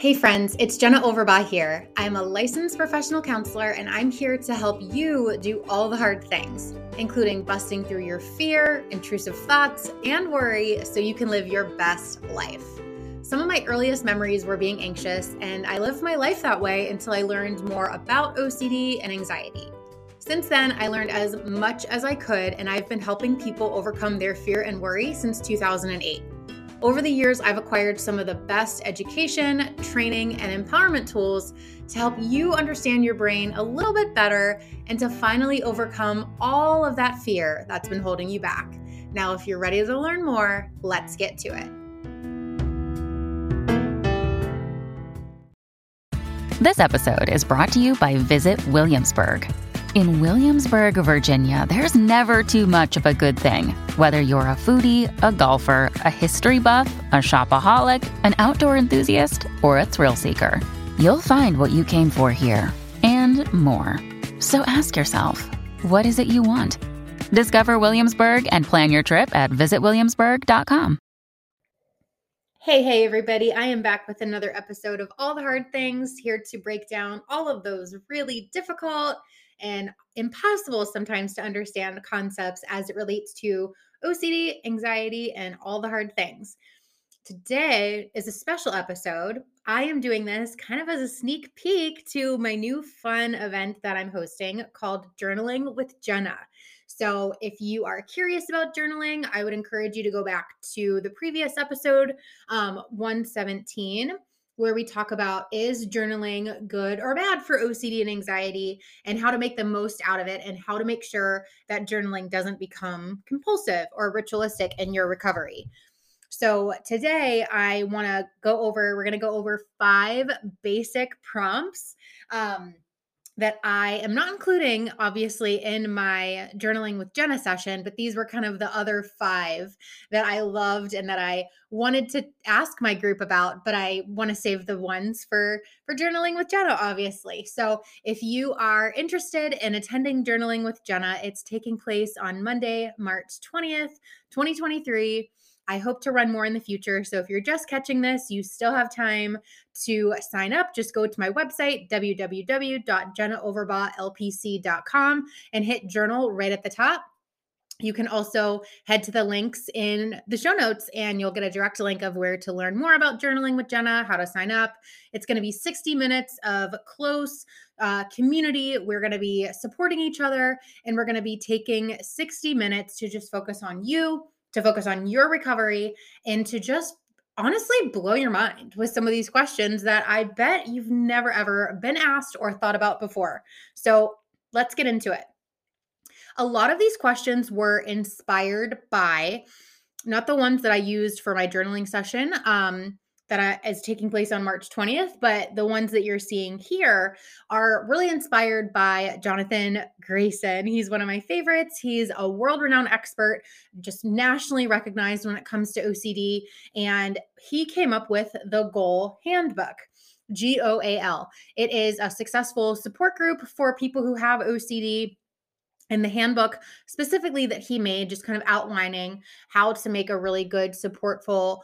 Hey friends, it's Jenna Overbaugh here. I'm a licensed professional counselor and I'm here to help you do all the hard things, including busting through your fear, intrusive thoughts, and worry so you can live your best life. Some of my earliest memories were being anxious, and I lived my life that way until I learned more about OCD and anxiety. Since then, I learned as much as I could, and I've been helping people overcome their fear and worry since 2008. Over the years, I've acquired some of the best education, training, and empowerment tools to help you understand your brain a little bit better and to finally overcome all of that fear that's been holding you back. Now, if you're ready to learn more, let's get to it. This episode is brought to you by Visit Williamsburg. In Williamsburg, Virginia, there's never too much of a good thing. Whether you're a foodie, a golfer, a history buff, a shopaholic, an outdoor enthusiast, or a thrill seeker, you'll find what you came for here and more. So ask yourself, what is it you want? Discover Williamsburg and plan your trip at visitwilliamsburg.com. Hey, everybody. I am back with another episode of All the Hard Things, here to break down all of those really difficult and impossible sometimes to understand concepts as it relates to OCD, anxiety, and all the hard things. Today is a special episode. I am doing this kind of as a sneak peek to my new fun event that I'm hosting called Journaling with Jenna. So if you are curious about journaling, I would encourage you to go back to the previous episode, 117. Where we talk about, is journaling good or bad for OCD and anxiety, and how to make the most out of it, and how to make sure that journaling doesn't become compulsive or ritualistic in your recovery. So today we're going to go over 5 basic prompts that I am not including, obviously, in my Journaling with Jenna session, but these were kind of the other 5 that I loved and that I wanted to ask my group about, but I want to save the ones for Journaling with Jenna, obviously. So if you are interested in attending Journaling with Jenna, it's taking place on Monday, March 20th, 2023. I hope to run more in the future. So if you're just catching this, you still have time to sign up. Just go to my website, www.jennaoverbaughlpc.com, and hit journal right at the top. You can also head to the links in the show notes and you'll get a direct link of where to learn more about Journaling with Jenna, how to sign up. It's going to be 60 minutes of close community. We're going to be supporting each other, and we're going to be taking 60 minutes to just focus on you, to focus on your recovery, and to just honestly blow your mind with some of these questions that I bet you've never, ever been asked or thought about before. So let's get into it. A lot of these questions were inspired by, not the ones that I used for my journaling session that is taking place on March 20th, but the ones that you're seeing here are really inspired by Jonathan Grayson. He's one of my favorites. He's a world-renowned expert, just nationally recognized when it comes to OCD, and he came up with the Goal Handbook, GOAL. It is a successful support group for people who have OCD. And the handbook specifically that he made, just kind of outlining how to make a really good, supportful,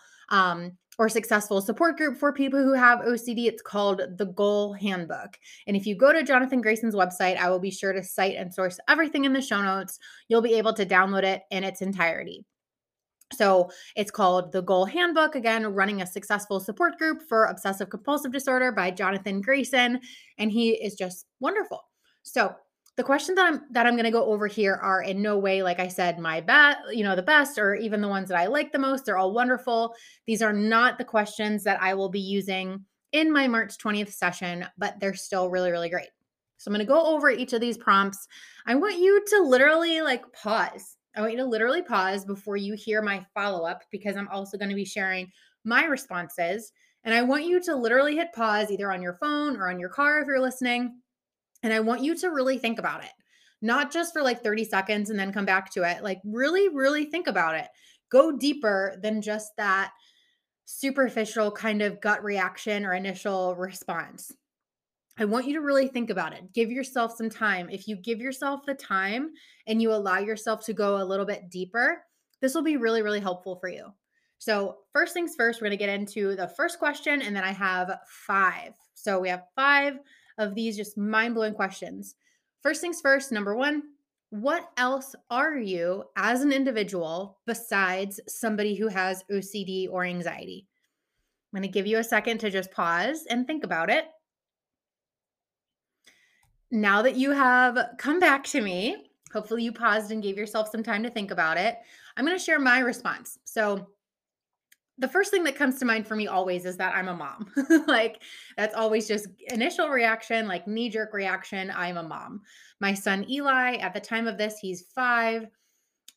or successful support group for people who have OCD. It's called the Goal Handbook. And if you go to Jonathan Grayson's website, I will be sure to cite and source everything in the show notes. You'll be able to download it in its entirety. So it's called the Goal Handbook. Again, running a successful support group for obsessive compulsive disorder by Jonathan Grayson. And he is just wonderful. So the questions that I'm going to go over here are in no way, like I said, the best, or even the ones that I like the most. They're all wonderful. These are not the questions that I will be using in my March 20th session, but they're still really, really great. So I'm going to go over each of these prompts. I want you to literally pause. I want you to literally pause before you hear my follow-up, because I'm also going to be sharing my responses. And I want you to literally hit pause either on your phone or on your car if you're listening. And I want you to really think about it, not just for 30 seconds and then come back to it. Really, really think about it. Go deeper than just that superficial kind of gut reaction or initial response. I want you to really think about it. Give yourself some time. If you give yourself the time and you allow yourself to go a little bit deeper, this will be really, really helpful for you. So first things first, we're going to get into the first question, and then I have 5. So we have 5 of these just mind-blowing questions. First things first, number 1, what else are you as an individual besides somebody who has OCD or anxiety? I'm going to give you a second to just pause and think about it. Now that you have come back to me, hopefully you paused and gave yourself some time to think about it. I'm going to share my response. So the first thing that comes to mind for me always is that I'm a mom. Like, that's always just initial reaction, like knee-jerk reaction. I'm a mom. My son Eli, at the time of this, he's 5.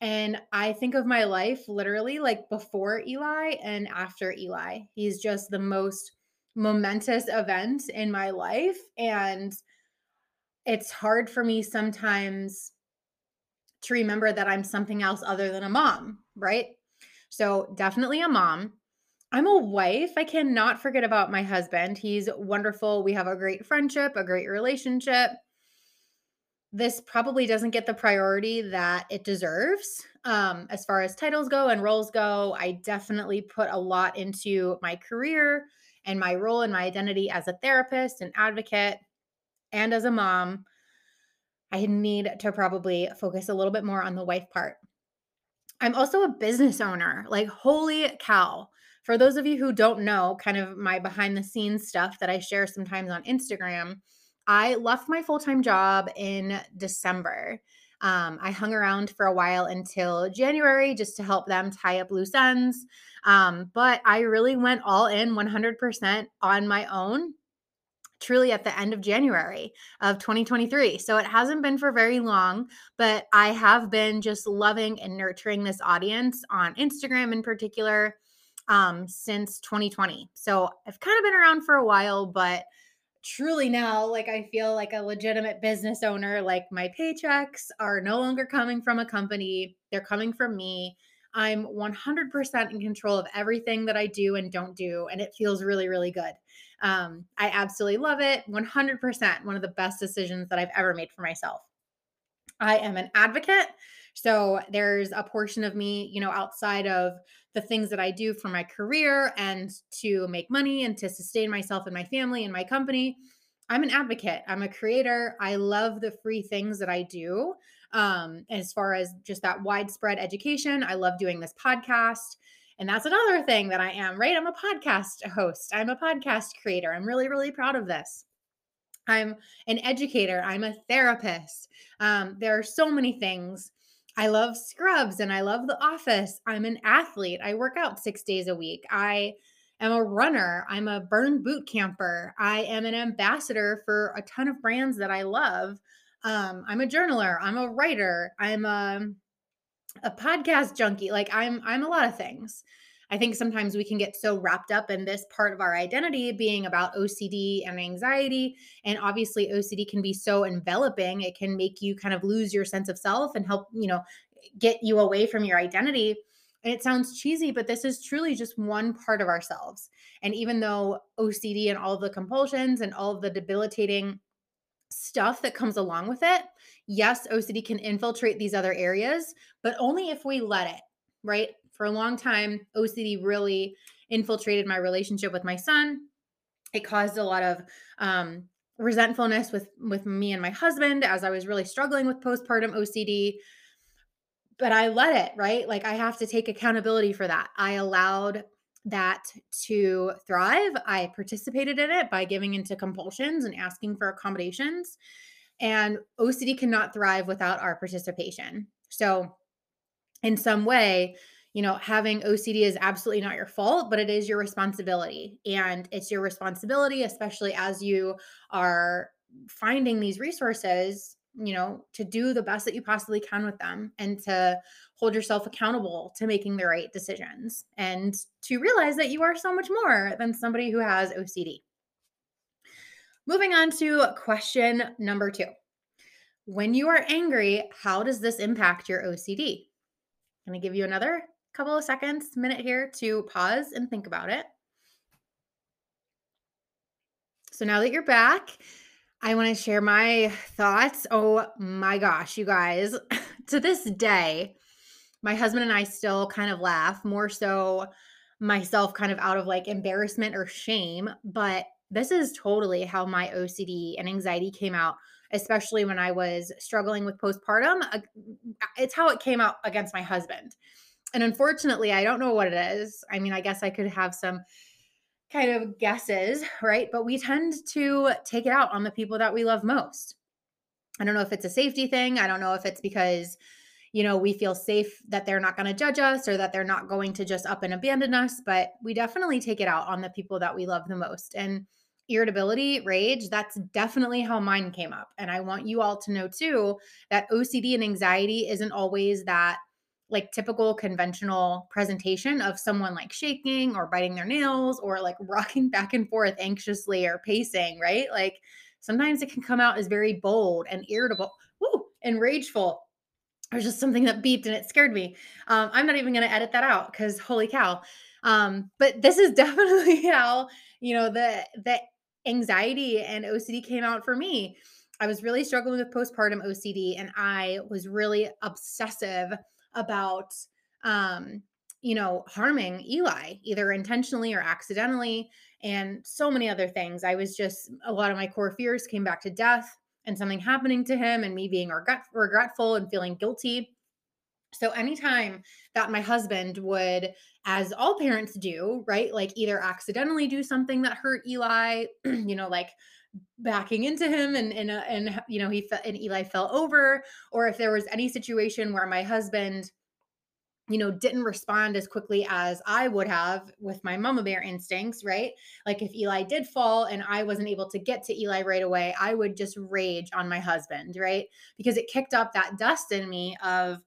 And I think of my life literally like before Eli and after Eli. He's just the most momentous event in my life. And it's hard for me sometimes to remember that I'm something else other than a mom, right? So definitely a mom. I'm a wife. I cannot forget about my husband. He's wonderful. We have a great friendship, a great relationship. This probably doesn't get the priority that it deserves. As far as titles go and roles go, I definitely put a lot into my career and my role and my identity as a therapist and advocate and as a mom. I need to probably focus a little bit more on the wife part. I'm also a business owner. Like, holy cow. For those of you who don't know, kind of my behind the scenes stuff that I share sometimes on Instagram, I left my full-time job in December. I hung around for a while until January just to help them tie up loose ends. But I really went all in 100% on my own, truly at the end of January of 2023. So it hasn't been for very long, but I have been just loving and nurturing this audience on Instagram in particular since 2020. So I've kind of been around for a while, but truly now, like, I feel like a legitimate business owner. Like, my paychecks are no longer coming from a company. They're coming from me. I'm 100% in control of everything that I do and don't do. And it feels really, really good. I absolutely love it. 100%. One of the best decisions that I've ever made for myself. I am an advocate. So there's a portion of me, you know, outside of the things that I do for my career and to make money and to sustain myself and my family and my company. I'm an advocate. I'm a creator. I love the free things that I do. As far as just that widespread education, I love doing this podcast. And that's another thing that I am, right? I'm a podcast host. I'm a podcast creator. I'm really, really proud of this. I'm an educator. I'm a therapist. There are so many things. I love Scrubs and I love The Office. I'm an athlete. I work out 6 days a week. I am a runner. I'm a burn boot camper. I am an ambassador for a ton of brands that I love. I'm a journaler. I'm a writer. I'm a podcast junkie. Like, I'm a lot of things. I think sometimes we can get so wrapped up in this part of our identity being about OCD and anxiety. And obviously OCD can be so enveloping. It can make you kind of lose your sense of self and help, you know, get you away from your identity. And it sounds cheesy, but this is truly just one part of ourselves. And even though OCD and all the compulsions and all the debilitating stuff that comes along with it, yes, OCD can infiltrate these other areas, but only if we let it, right? For a long time, OCD really infiltrated my relationship with my son. It caused a lot of resentfulness with me and my husband as I was really struggling with postpartum OCD. But I let it, right? Like, I have to take accountability for that. I allowed that to thrive. I participated in it by giving into compulsions and asking for accommodations. And OCD cannot thrive without our participation. So in some way, you know, having OCD is absolutely not your fault, but it is your responsibility. And it's your responsibility, especially as you are finding these resources, you know, to do the best that you possibly can with them and to hold yourself accountable to making the right decisions and to realize that you are so much more than somebody who has OCD. Moving on to question number 2. When you are angry, how does this impact your OCD? I'm going to give you another couple of seconds, minute here to pause and think about it. So now that you're back, I want to share my thoughts. Oh my gosh, you guys, to this day, my husband and I still kind of laugh more so myself kind of out of like embarrassment or shame, but this is totally how my OCD and anxiety came out, especially when I was struggling with postpartum. It's how it came out against my husband. And unfortunately, I don't know what it is. I mean, I guess I could have some kind of guesses, right? But we tend to take it out on the people that we love most. I don't know if it's a safety thing. I don't know if it's because, you know, we feel safe that they're not going to judge us or that they're not going to just up and abandon us, but we definitely take it out on the people that we love the most. And irritability, rage, that's definitely how mine came up. And I want you all to know too that OCD and anxiety isn't always that like typical conventional presentation of someone like shaking or biting their nails or like rocking back and forth anxiously or pacing, right? Like sometimes it can come out as very bold and irritable and rageful. There's just something that beeped and it scared me. I'm not even going to edit that out because holy cow. But this is definitely how, you know, the anxiety and OCD came out for me. I was really struggling with postpartum OCD and I was really obsessive about, you know, harming Eli, either intentionally or accidentally, and so many other things. I was just, a lot of my core fears came back to death and something happening to him and me being regretful and feeling guilty. So anytime that my husband would, as all parents do, right, like either accidentally do something that hurt Eli, you know, like backing into him and you know, Eli fell over, or if there was any situation where my husband, you know, didn't respond as quickly as I would have with my mama bear instincts, right? Like if Eli did fall and I wasn't able to get to Eli right away, I would just rage on my husband, right? Because it kicked up that dust in me of,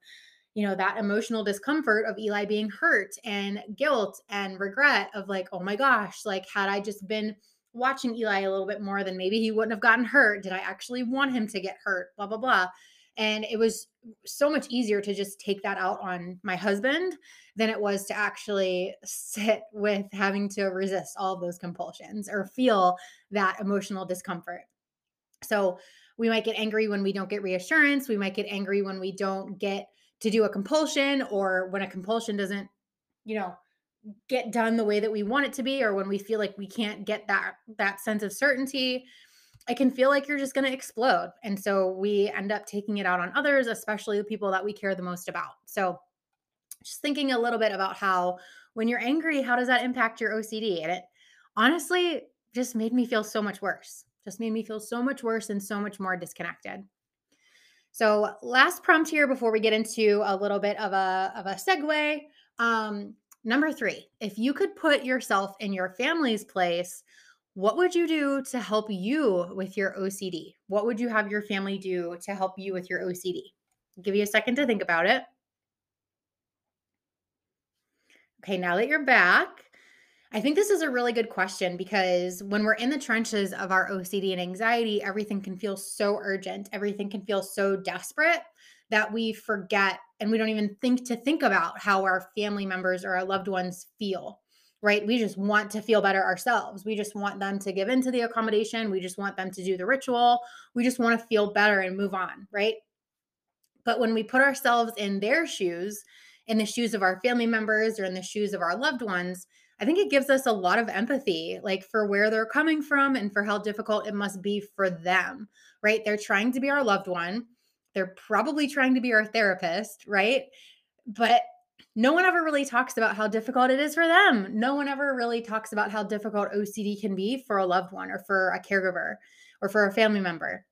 you know, that emotional discomfort of Eli being hurt and guilt and regret of like, oh my gosh, like had I just been watching Eli a little bit more, then maybe he wouldn't have gotten hurt. Did I actually want him to get hurt? Blah, blah, blah. And it was so much easier to just take that out on my husband than it was to actually sit with having to resist all of those compulsions or feel that emotional discomfort. So we might get angry when we don't get reassurance. We might get angry when we don't get to do a compulsion, or when a compulsion doesn't, you know, get done the way that we want it to be, or when we feel like we can't get that sense of certainty. I can feel like you're just going to explode. And so we end up taking it out on others, especially the people that we care the most about. So just thinking a little bit about how, when you're angry, how does that impact your OCD? And it honestly just made me feel so much worse. Just made me feel so much worse and so much more disconnected. So last prompt here before we get into a little bit of a segue. Number 3, if you could put yourself in your family's place, what would you do to help you with your OCD? What would you have your family do to help you with your OCD? I'll give you a second to think about it. Okay, now that you're back, I think this is a really good question, because when we're in the trenches of our OCD and anxiety, everything can feel so urgent. Everything can feel so desperate that we forget and we don't even think about how our family members or our loved ones feel. Right? We just want to feel better ourselves. We just want them to give into the accommodation. We just want them to do the ritual. We just want to feel better and move on, right? But when we put ourselves in their shoes, in the shoes of our family members or in the shoes of our loved ones, I think it gives us a lot of empathy, like for where they're coming from and for how difficult it must be for them, right? They're trying to be our loved one. They're probably trying to be our therapist, right? But no one ever really talks about how difficult it is for them. No one ever really talks about how difficult OCD can be for a loved one or for a caregiver or for a family member.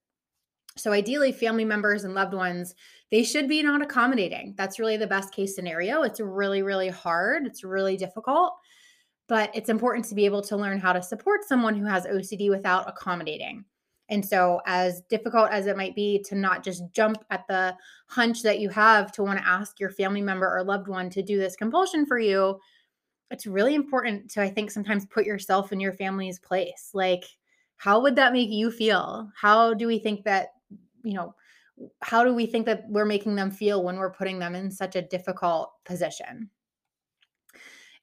So ideally, family members and loved ones, they should be not accommodating. That's really the best case scenario. It's really, really hard. It's really difficult, but it's important to be able to learn how to support someone who has OCD without accommodating. And so as difficult as it might be to not just jump at the hunch that you have to want to ask your family member or loved one to do this compulsion for you, it's really important to, I think, sometimes put yourself in your family's place. Like, how would that make you feel? How do we think that, you know, how do we think that we're making them feel when we're putting them in such a difficult position?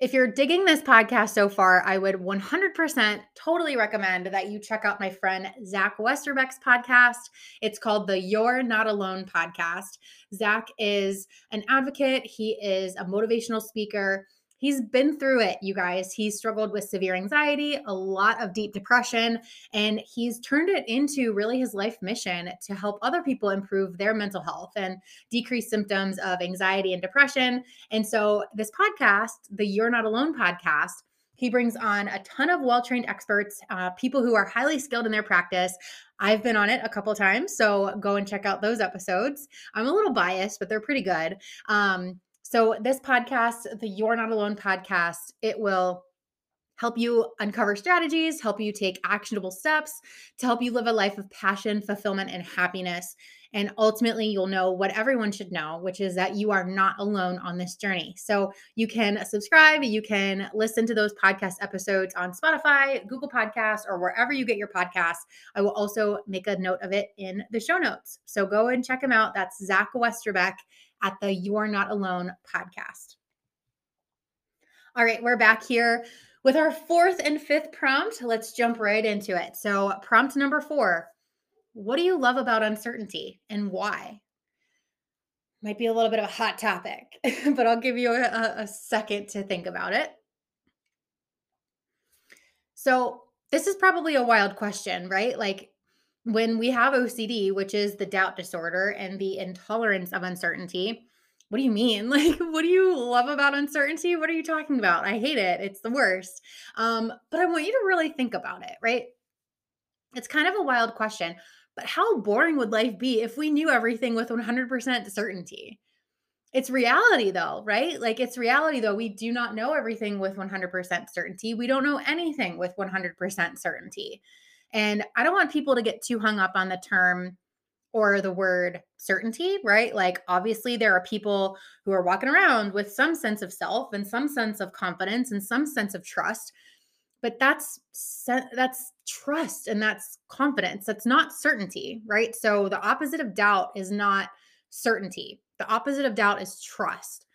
If you're digging this podcast so far, I would 100% totally recommend that you check out my friend Zach Westerbeck's podcast. It's called the You're Not Alone podcast. Zach is an advocate. He is a motivational speaker. He's been through it, you guys. He's struggled with severe anxiety, a lot of deep depression, and he's turned it into really his life mission to help other people improve their mental health and decrease symptoms of anxiety and depression. And so this podcast, the You're Not Alone podcast, he brings on a ton of well-trained experts, people who are highly skilled in their practice. I've been on it a couple times, so go and check out those episodes. I'm a little biased, but they're pretty good. So this podcast, the You're Not Alone podcast, it will help you uncover strategies, help you take actionable steps to help you live a life of passion, fulfillment, and happiness. And ultimately, you'll know what everyone should know, which is that you are not alone on this journey. So you can subscribe, you can listen to those podcast episodes on Spotify, Google Podcasts, or wherever you get your podcasts. I will also make a note of it in the show notes. So go and check him out. That's Zach Westerbeck at the You're Not Alone podcast. All right, we're back here with our fourth and fifth prompt. Let's jump right into it. So prompt number 4. What do you love about uncertainty and why? Might be a little bit of a hot topic, but I'll give you a second to think about it. So this is probably a wild question, right? Like when we have OCD, which is the doubt disorder and the intolerance of uncertainty, what do you mean? Like, what do you love about uncertainty? What are you talking about? I hate it. It's the worst. But I want you to really think about it, right? It's kind of a wild question, but how boring would life be if we knew everything with 100% certainty? It's reality though, right? Like it's reality though. We do not know everything with 100% certainty. We don't know anything with 100% certainty. And I don't want people to get too hung up on the term or the word certainty, right? Like obviously there are people who are walking around with some sense of self and some sense of confidence and some sense of trust. But that's trust and that's confidence. That's not certainty, right? So the opposite of doubt is not certainty. The opposite of doubt is trust.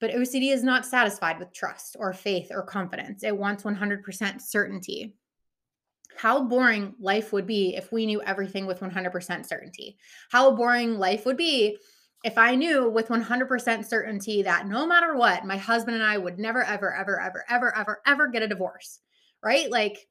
But OCD is not satisfied with trust or faith or confidence. It wants 100% certainty. How boring life would be if we knew everything with 100% certainty. How boring life would be if I knew with 100% certainty that no matter what, my husband and I would never, ever, ever, ever, ever, ever, ever get a divorce. Right? Like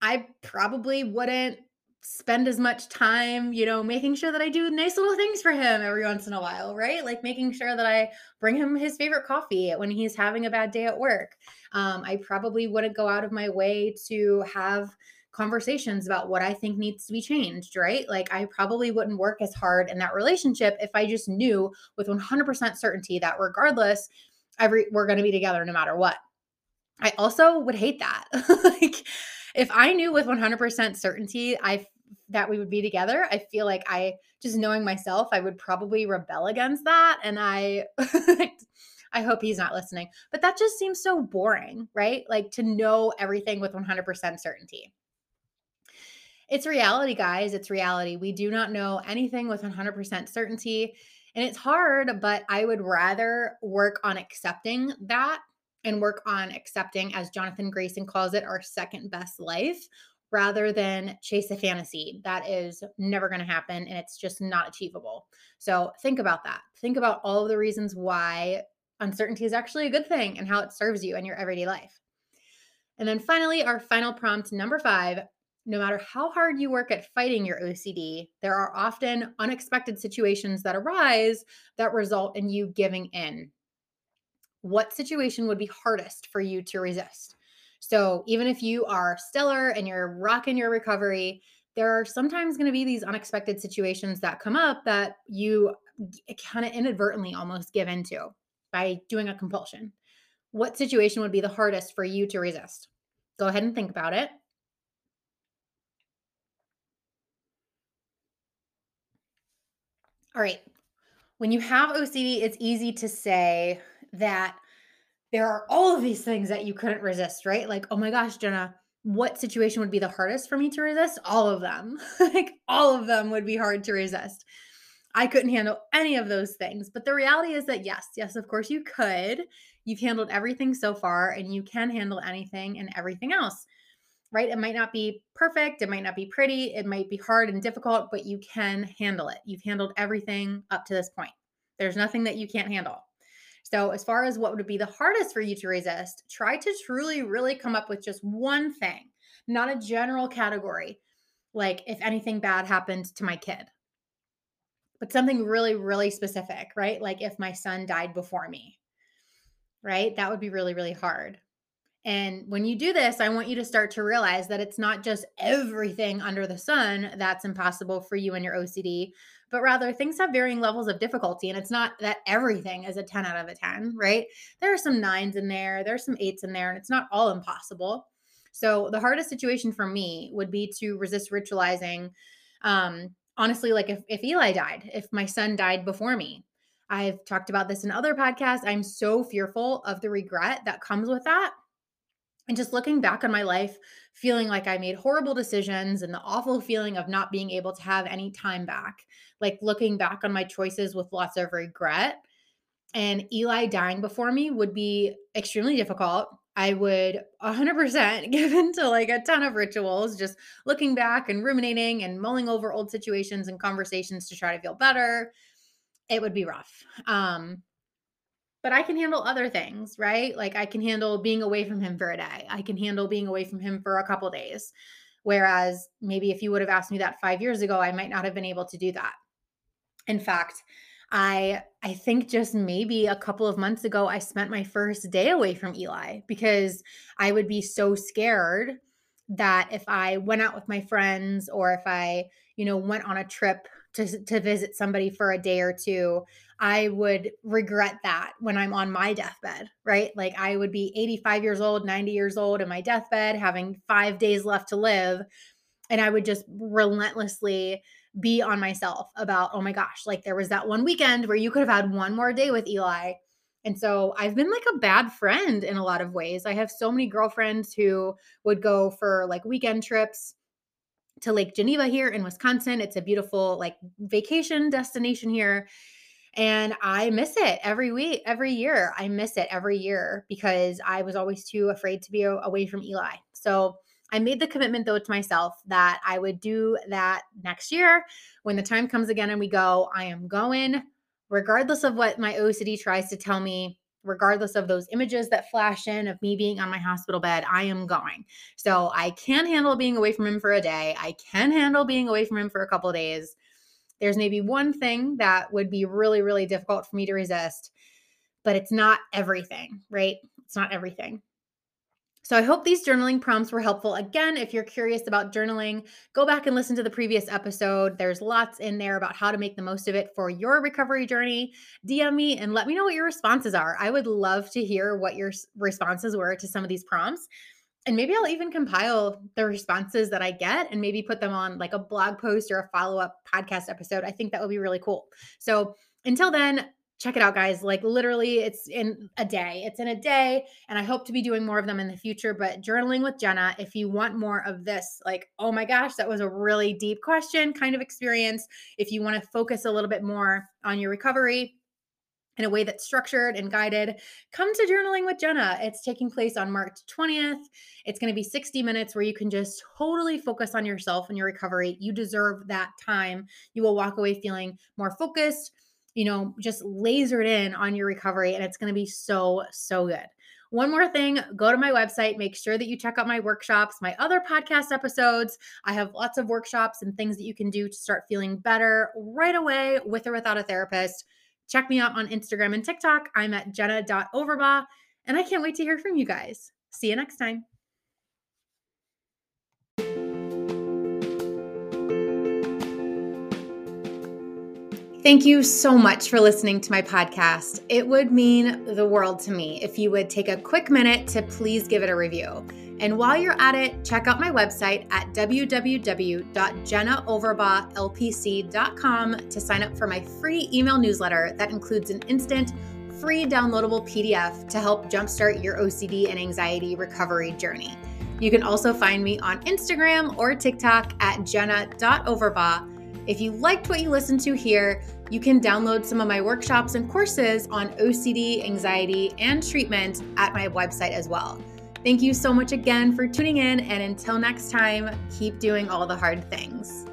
I probably wouldn't spend as much time, you know, making sure that I do nice little things for him every once in a while, right? Like making sure that I bring him his favorite coffee when he's having a bad day at work. I probably wouldn't go out of my way to have conversations about what I think needs to be changed, right? Like I probably wouldn't work as hard in that relationship if I just knew with 100% certainty that regardless, we're going to be together no matter what. I also would hate that. Like if I knew with 100% certainty that we would be together, I feel like just knowing myself, I would probably rebel against that. And I hope he's not listening, but that just seems so boring, right? Like to know everything with 100% certainty. It's reality, guys. It's reality. We do not know anything with 100% certainty, and it's hard, but I would rather work on accepting that and work on accepting, as Jonathan Grayson calls it, our second best life, rather than chase a fantasy that is never going to happen and it's just not achievable. So think about that. Think about all of the reasons why uncertainty is actually a good thing and how it serves you in your everyday life. And then finally, our final prompt, number 5, no matter how hard you work at fighting your OCD, there are often unexpected situations that arise that result in you giving in. What situation would be hardest for you to resist? So even if you are stellar and you're rocking your recovery, there are sometimes going to be these unexpected situations that come up that you kind of inadvertently almost give into by doing a compulsion. What situation would be the hardest for you to resist? Go ahead and think about it. All right. When you have OCD, it's easy to say that there are all of these things that you couldn't resist, right? Like, oh my gosh, Jenna, what situation would be the hardest for me to resist? All of them. Like all of them would be hard to resist. I couldn't handle any of those things. But the reality is that yes, of course you could. You've handled everything so far and you can handle anything and everything else, right? It might not be perfect. It might not be pretty. It might be hard and difficult, but you can handle it. You've handled everything up to this point. There's nothing that you can't handle. So as far as what would be the hardest for you to resist, try to truly, really come up with just one thing, not a general category, like if anything bad happened to my kid, but something really, really specific, right? Like if my son died before me, right? That would be really, really hard. And when you do this, I want you to start to realize that it's not just everything under the sun that's impossible for you and your OCD, but rather things have varying levels of difficulty. And it's not that everything is a 10 out of a 10, right? There are some 9s in there, there's some 8s in there, and it's not all impossible. So the hardest situation for me would be to resist ritualizing. Honestly, like if Eli died, if my son died before me, I've talked about this in other podcasts. I'm so fearful of the regret that comes with that. And just looking back on my life, feeling like I made horrible decisions and the awful feeling of not being able to have any time back, like looking back on my choices with lots of regret. And Eli dying before me would be extremely difficult. I would 100% give into like a ton of rituals, just looking back and ruminating and mulling over old situations and conversations to try to feel better. It would be rough. But I can handle other things, right? Like I can handle being away from him for a day. I can handle being away from him for a couple of days. Whereas maybe if you would have asked me that 5 years ago, I might not have been able to do that. In fact, I think just maybe a couple of months ago, I spent my first day away from Eli because I would be so scared that if I went out with my friends or if I, went on a trip to visit somebody for a day or two, I would regret that when I'm on my deathbed, right? Like I would be 85 years old, 90 years old in my deathbed, having 5 days left to live. And I would just relentlessly be on myself about, oh my gosh, like there was that one weekend where you could have had one more day with Eli. And so I've been like a bad friend in a lot of ways. I have so many girlfriends who would go for like weekend trips to Lake Geneva here in Wisconsin. It's a beautiful like vacation destination here. And I miss it every year. I miss it every year because I was always too afraid to be away from Eli. So I made the commitment though to myself that I would do that next year. When the time comes again and we go, I am going, regardless of what my OCD tries to tell me, regardless of those images that flash in of me being on my hospital bed, I am going. So I can handle being away from him for a day. I can handle being away from him for a couple of days. There's maybe one thing that would be really, really difficult for me to resist, but it's not everything, right? It's not everything. So I hope these journaling prompts were helpful. Again, if you're curious about journaling, go back and listen to the previous episode. There's lots in there about how to make the most of it for your recovery journey. DM me and let me know what your responses are. I would love to hear what your responses were to some of these prompts. And maybe I'll even compile the responses that I get and maybe put them on like a blog post or a follow-up podcast episode. I think that would be really cool. So until then, check it out, guys. Like literally it's in a day and I hope to be doing more of them in the future, but Journaling with Jenna, if you want more of this, like, oh my gosh, that was a really deep question kind of experience. If you want to focus a little bit more on your recovery in a way that's structured and guided, come to Journaling with Jenna. It's taking place on March 20th. It's going to be 60 minutes where you can just totally focus on yourself and your recovery. You deserve that time. You will walk away feeling more focused, just lasered in on your recovery. And it's going to be so, so good. One more thing, go to my website, make sure that you check out my workshops, my other podcast episodes. I have lots of workshops and things that you can do to start feeling better right away with or without a therapist. Check me out on Instagram and TikTok. I'm at jenna.overbaugh, and I can't wait to hear from you guys. See you next time. Thank you so much for listening to my podcast. It would mean the world to me if you would take a quick minute to please give it a review. And while you're at it, check out my website at www.jennaoverbaughlpc.com to sign up for my free email newsletter that includes an instant, free downloadable PDF to help jumpstart your OCD and anxiety recovery journey. You can also find me on Instagram or TikTok at jenna.overbaugh. If you liked what you listened to here, you can download some of my workshops and courses on OCD, anxiety, and treatment at my website as well. Thank you so much again for tuning in, and until next time, keep doing all the hard things.